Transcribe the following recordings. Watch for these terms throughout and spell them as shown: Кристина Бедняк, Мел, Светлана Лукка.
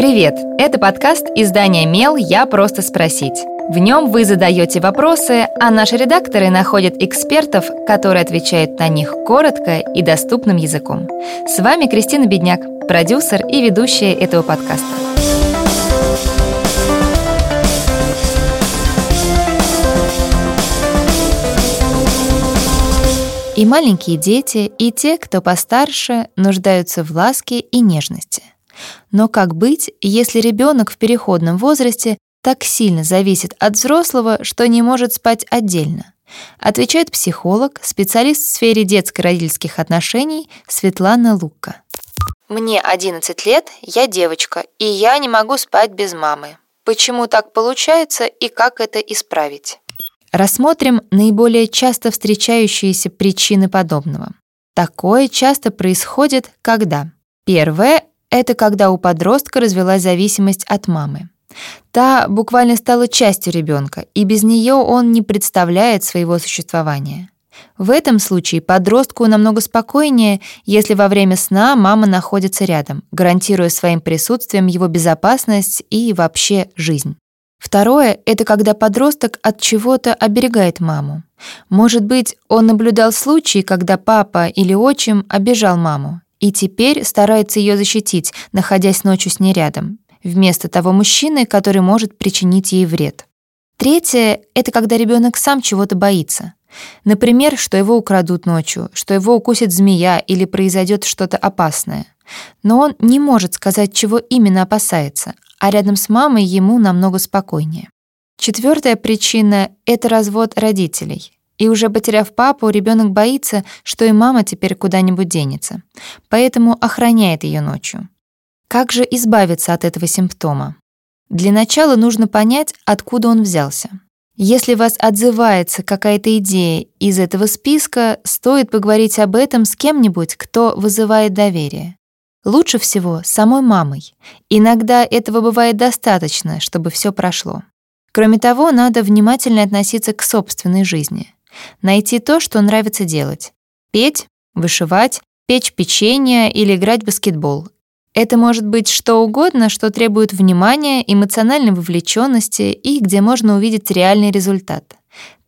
Привет! Это подкаст издания «Мел. Я просто спросить». В нем вы задаете вопросы, а наши редакторы находят экспертов, которые отвечают на них коротко и доступным языком. С вами Кристина Бедняк, продюсер и ведущая этого подкаста. И маленькие дети, и те, кто постарше, нуждаются в ласке и нежности. Но как быть, если ребенок в переходном возрасте так сильно зависит от взрослого, что не может спать отдельно? Отвечает психолог, специалист в сфере детско-родительских отношений Светлана Лукка. «Мне 11 лет, я девочка, и я не могу спать без мамы. Почему так получается и как это исправить?» Рассмотрим наиболее часто встречающиеся причины подобного. Такое часто происходит, когда... Первое – это когда у подростка развилась зависимость от мамы. Та буквально стала частью ребенка, и без нее он не представляет своего существования. В этом случае подростку намного спокойнее, если во время сна мама находится рядом, гарантируя своим присутствием его безопасность и вообще жизнь. Второе – это когда подросток от чего-то оберегает маму. Может быть, он наблюдал случаи, когда папа или отчим обижал маму, и теперь старается ее защитить, находясь ночью с ней рядом, вместо того мужчины, который может причинить ей вред. Третье – это когда ребенок сам чего-то боится. Например, что его украдут ночью, что его укусит змея или произойдет что-то опасное. Но он не может сказать, чего именно опасается, а рядом с мамой ему намного спокойнее. Четвертая причина – это развод родителей. И уже потеряв папу, ребенок боится, что и мама теперь куда-нибудь денется, поэтому охраняет ее ночью. Как же избавиться от этого симптома? Для начала нужно понять, откуда он взялся. Если вас отзывается какая-то идея из этого списка, стоит поговорить об этом с кем-нибудь, кто вызывает доверие. Лучше всего с самой мамой. Иногда этого бывает достаточно, чтобы все прошло. Кроме того, надо внимательно относиться к собственной жизни. Найти то, что нравится делать. Петь, вышивать, печь печенье или играть в баскетбол. Это может быть что угодно, что требует внимания, эмоциональной вовлеченности и где можно увидеть реальный результат.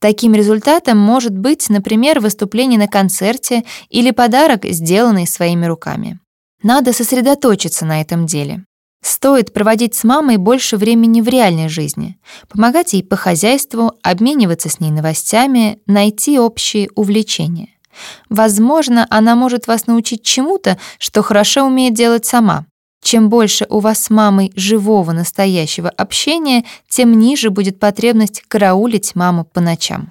Таким результатом может быть, например, выступление на концерте или подарок, сделанный своими руками. Надо сосредоточиться на этом деле. Стоит проводить с мамой больше времени в реальной жизни, помогать ей по хозяйству, обмениваться с ней новостями, найти общие увлечения. Возможно, она может вас научить чему-то, что хорошо умеет делать сама. Чем больше у вас с мамой живого, настоящего общения, тем ниже будет потребность караулить маму по ночам.